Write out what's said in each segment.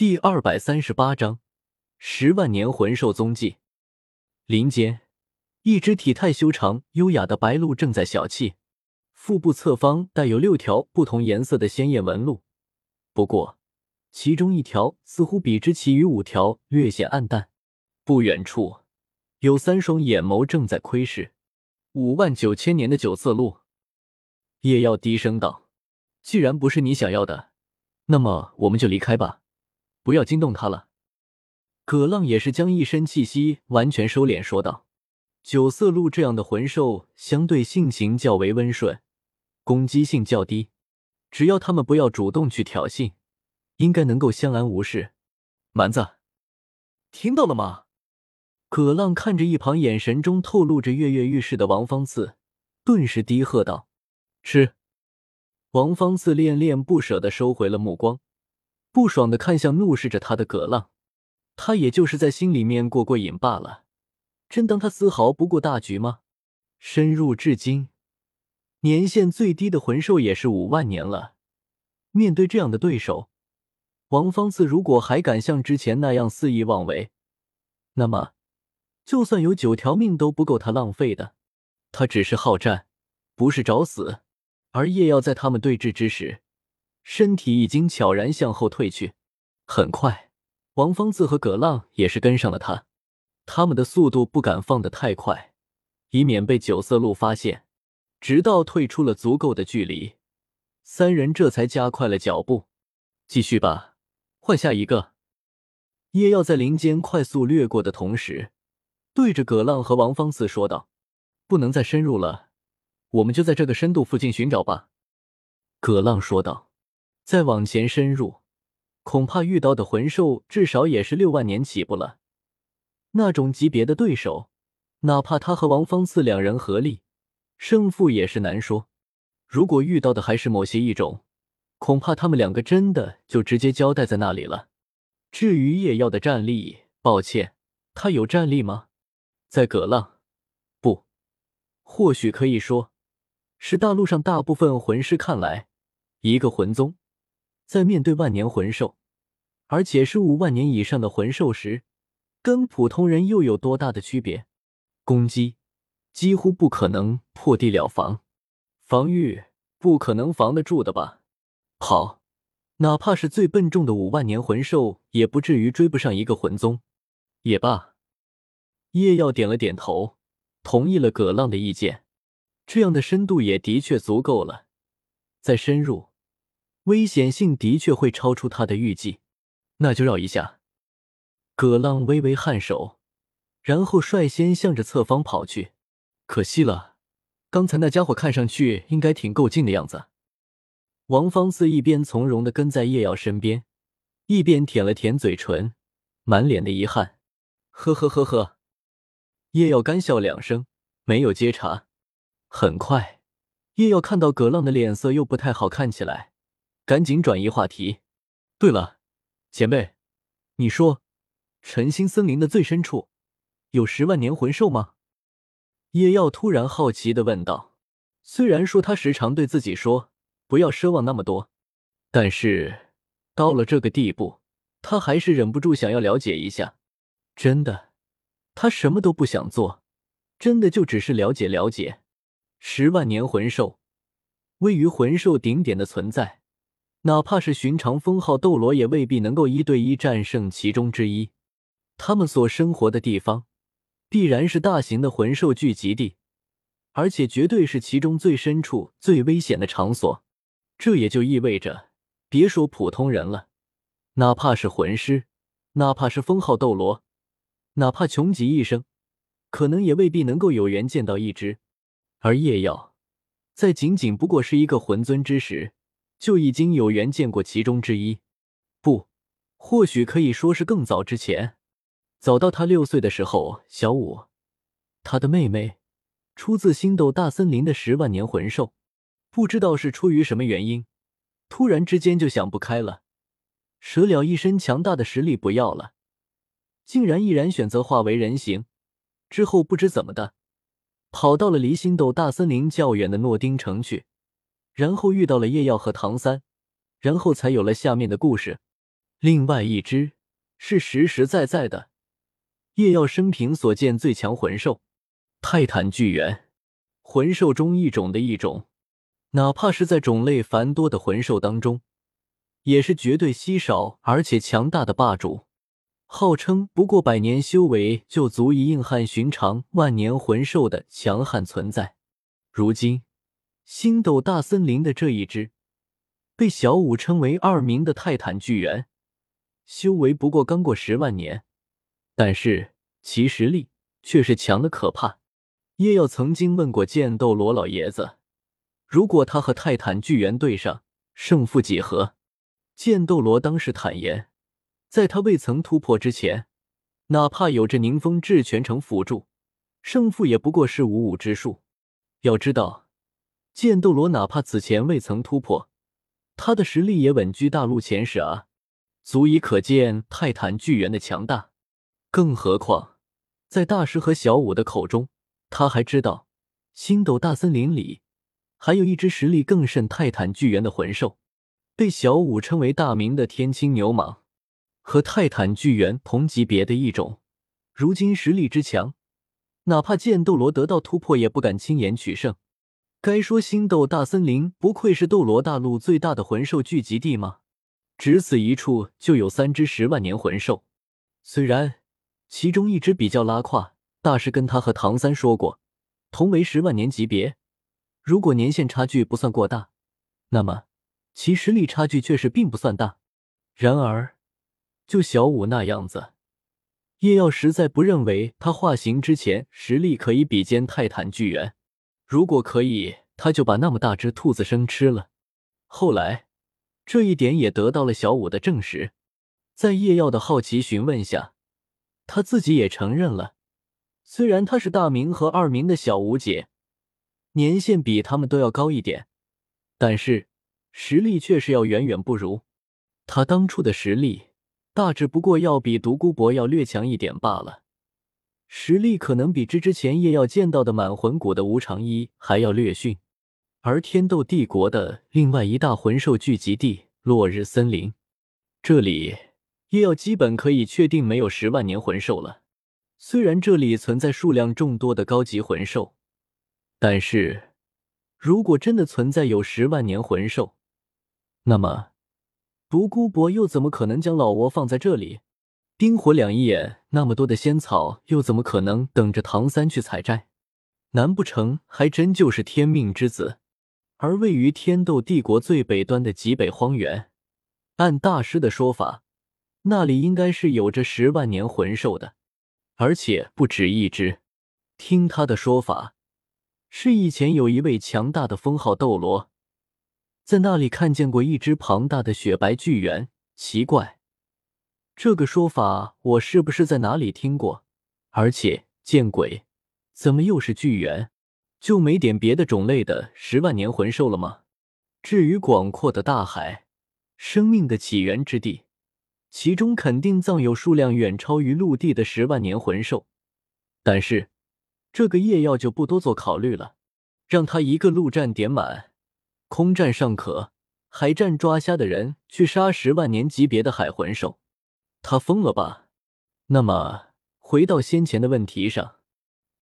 第238章十万年魂兽踪迹。林间，一只体态修长优雅的白鹿正在小憩，腹部侧方带有6条不同颜色的鲜艳纹路，不过其中一条似乎比之其余5条略显暗淡。不远处有3双眼眸正在窥视。59000年的九色鹿。叶耀低声道：既然不是你想要的，那么我们就离开吧。不要惊动他了。葛浪也是将一身气息完全收敛，说道：九色鹿这样的魂兽相对性情较为温顺，攻击性较低，只要他们不要主动去挑衅，应该能够相安无事。蛮子，听到了吗？葛浪看着一旁眼神中透露着跃跃欲试的王方次，顿时低喝道：吃！王方次恋恋不舍地收回了目光，不爽地看向怒视着他的葛浪，他也就是在心里面过过瘾罢了，真当他丝毫不顾大局吗？深入至今，年限最低的魂兽也是5万年了，面对这样的对手，王方次如果还敢像之前那样肆意妄为，那么就算有9条命都不够他浪费的。他只是好战，不是找死。而叶耀在他们对峙之时，身体已经悄然向后退去，很快王方自和葛浪也是跟上了他，他们的速度不敢放得太快，以免被九色鹿发现，直到退出了足够的距离，3人这才加快了脚步。继续吧，换下一个。叶耀在林间快速掠过的同时，对着葛浪和王方自说道：不能再深入了，我们就在这个深度附近寻找吧。葛浪说道：再往前深入，恐怕遇到的魂兽至少也是6万年起步了。那种级别的对手，哪怕他和王方次2人合力，胜负也是难说。如果遇到的还是某些异种，恐怕他们2个真的就直接交代在那里了。至于叶耀的战力，抱歉，他有战力吗？在葛浪，不，或许可以说，是大陆上大部分魂师看来，一个魂宗在面对万年魂兽，而且是5万年以上的魂兽时，跟普通人又有多大的区别？攻击几乎不可能破地了防，防御不可能防得住的吧？好，哪怕是最笨重的5万年魂兽，也不至于追不上一个魂宗。也罢。叶耀点了点头，同意了葛浪的意见。这样的深度也的确足够了，再深入危险性的确会超出他的预计，那就绕一下。葛浪微微颔首，然后率先向着侧方跑去。可惜了，刚才那家伙看上去应该挺够劲的样子。王方四一边从容地跟在叶耀身边，一边舔了舔嘴唇，满脸的遗憾。呵呵呵呵。叶耀干笑2声，没有接茬。很快，叶耀看到葛浪的脸色又不太好看起来，赶紧转移话题。对了，前辈，你说晨星森林的最深处有10万年魂兽吗？叶耀突然好奇地问道。虽然说他时常对自己说不要奢望那么多，但是到了这个地步，他还是忍不住想要了解一下。真的，他什么都不想做，真的就只是了解了解。10万年魂兽，位于魂兽顶点的存在，哪怕是寻常封号斗罗也未必能够1对1战胜其中之一。他们所生活的地方必然是大型的魂兽聚集地，而且绝对是其中最深处最危险的场所。这也就意味着，别说普通人了，哪怕是魂师，哪怕是封号斗罗，哪怕穷极一生，可能也未必能够有缘见到一只。而叶耀在仅仅不过是一个魂尊之时，就已经有缘见过其中之一，不，或许可以说是更早之前，早到他6岁的时候，小五，他的妹妹，出自星斗大森林的10万年魂兽，不知道是出于什么原因，突然之间就想不开了，舍了一身强大的实力不要了，竟然毅然选择化为人形，之后不知怎么的，跑到了离星斗大森林较远的诺丁城去。然后遇到了叶耀和唐三，然后才有了下面的故事。另外一只是实实在在的夜耀生平所见最强魂兽泰坦巨猿，魂兽中一种的一种，哪怕是在种类繁多的魂兽当中，也是绝对稀少而且强大的霸主，号称不过100年修为就足以硬汉寻常万年魂兽的强悍存在。如今星斗大森林的这一只被小五称为2名的泰坦巨猿，修为不过刚过10万年，但是其实力却是强的可怕。叶耀曾经问过剑斗罗老爷子，如果他和泰坦巨猿对上，胜负几何？剑斗罗当时坦言，在他未曾突破之前，哪怕有着宁风致全程辅助，胜负也不过是五五之数。要知道，剑斗罗哪怕此前未曾突破，他的实力也稳居大陆前10啊，足以可见泰坦巨猿的强大。更何况，在大师和小五的口中，他还知道星斗大森林里还有一只实力更甚泰坦巨猿的魂兽，被小五称为大名的天青牛蟒，和泰坦巨猿同级别的一种，如今实力之强，哪怕剑斗罗得到突破也不敢轻言取胜。该说星斗大森林不愧是斗罗大陆最大的魂兽聚集地吗？只此一处就有3只10万年魂兽，虽然其中一只比较拉胯，大师跟他和唐三说过，同为10万年级别，如果年限差距不算过大，那么其实力差距确实并不算大。然而就小五那样子，叶耀实在不认为他化形之前实力可以比肩泰坦巨猿，如果可以，他就把那么大只兔子生吃了。后来这一点也得到了小五的证实，在叶耀的好奇询问下，他自己也承认了，虽然他是大名和2名的小五姐，年限比他们都要高一点，但是实力却是要远远不如。他当初的实力大致不过要比独孤博要略强一点罢了，实力可能比之前叶耀见到的满魂谷的无常一还要略逊。而天斗帝国的另外一大魂兽聚集地落日森林，这里叶耀基本可以确定没有10万年魂兽了。虽然这里存在数量众多的高级魂兽，但是如果真的存在有10万年魂兽，那么独孤博又怎么可能将老窝放在这里？冰火两一眼那么多的仙草又怎么可能等着唐三去采摘？难不成还真就是天命之子？而位于天斗帝国最北端的极北荒原，按大师的说法，那里应该是有着10万年魂兽的，而且不止一只。听他的说法，是以前有一位强大的封号斗罗在那里看见过一只庞大的雪白巨猿。奇怪，这个说法我是不是在哪里听过？而且见鬼，怎么又是巨猿？就没点别的种类的10万年魂兽了吗？至于广阔的大海，生命的起源之地，其中肯定藏有数量远超于陆地的10万年魂兽，但是这个夜耀就不多做考虑了，让他一个陆战点满，空战尚可，海战抓瞎的人去杀10万年级别的海魂兽，他疯了吧？那么回到先前的问题上，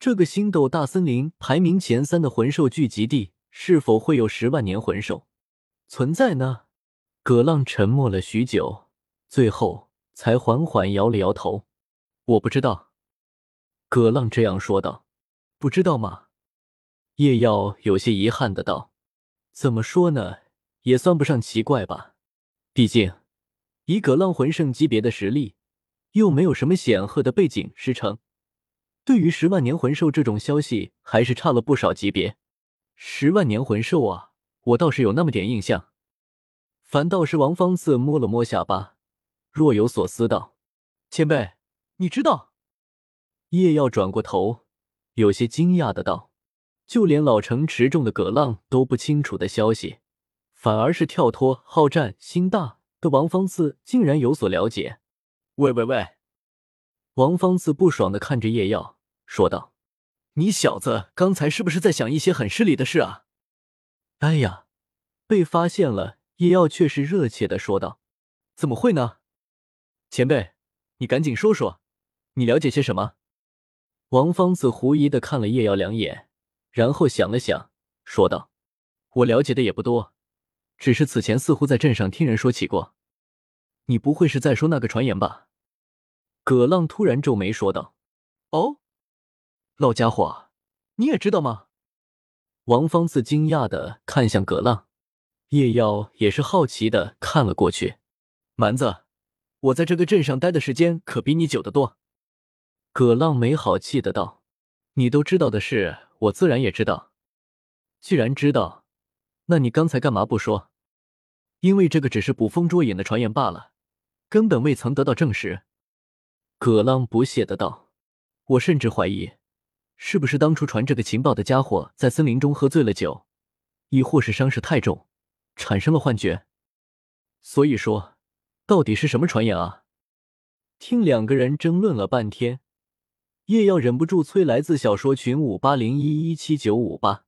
这个星斗大森林排名前3的魂兽聚集地是否会有10万年魂兽存在呢？葛浪沉默了许久，最后才缓缓摇了摇头。我不知道。葛浪这样说道。不知道吗？叶耀有些遗憾的道。怎么说呢，也算不上奇怪吧，毕竟以葛浪魂圣级别的实力，又没有什么显赫的背景师承，对于10万年魂兽这种消息还是差了不少级别。10万年魂兽啊，我倒是有那么点印象。反倒是王方次摸了摸下巴，若有所思道：前辈，你知道？叶耀转过头，有些惊讶的道。就连老成持重的葛浪都不清楚的消息，反而是跳脱好战心大的王方次竟然有所了解。喂！王方次不爽地看着叶耀说道：你小子刚才是不是在想一些很失礼的事啊？哎呀，被发现了！叶耀却是热切地说道。怎么会呢？前辈，你赶紧说说，你了解些什么？王方子狐疑地看了叶耀两眼，然后想了想，说道：我了解的也不多，只是此前似乎在镇上听人说起过。你不会是在说那个传言吧？葛浪突然皱眉说道：哦，老家伙，你也知道吗？王方子惊讶地看向葛浪，叶耀也是好奇地看了过去。蛮子，我在这个镇上待的时间可比你久得多。葛浪没好气的道：你都知道的事，我自然也知道。既然知道，那你刚才干嘛不说？因为这个只是捕风捉影的传言罢了，根本未曾得到证实。葛浪不屑的道：我甚至怀疑，是不是当初传这个情报的家伙在森林中喝醉了酒，亦或是伤势太重，产生了幻觉。所以说，到底是什么传言啊？听两个人争论了半天，叶耀忍不住催来自小说群580117958。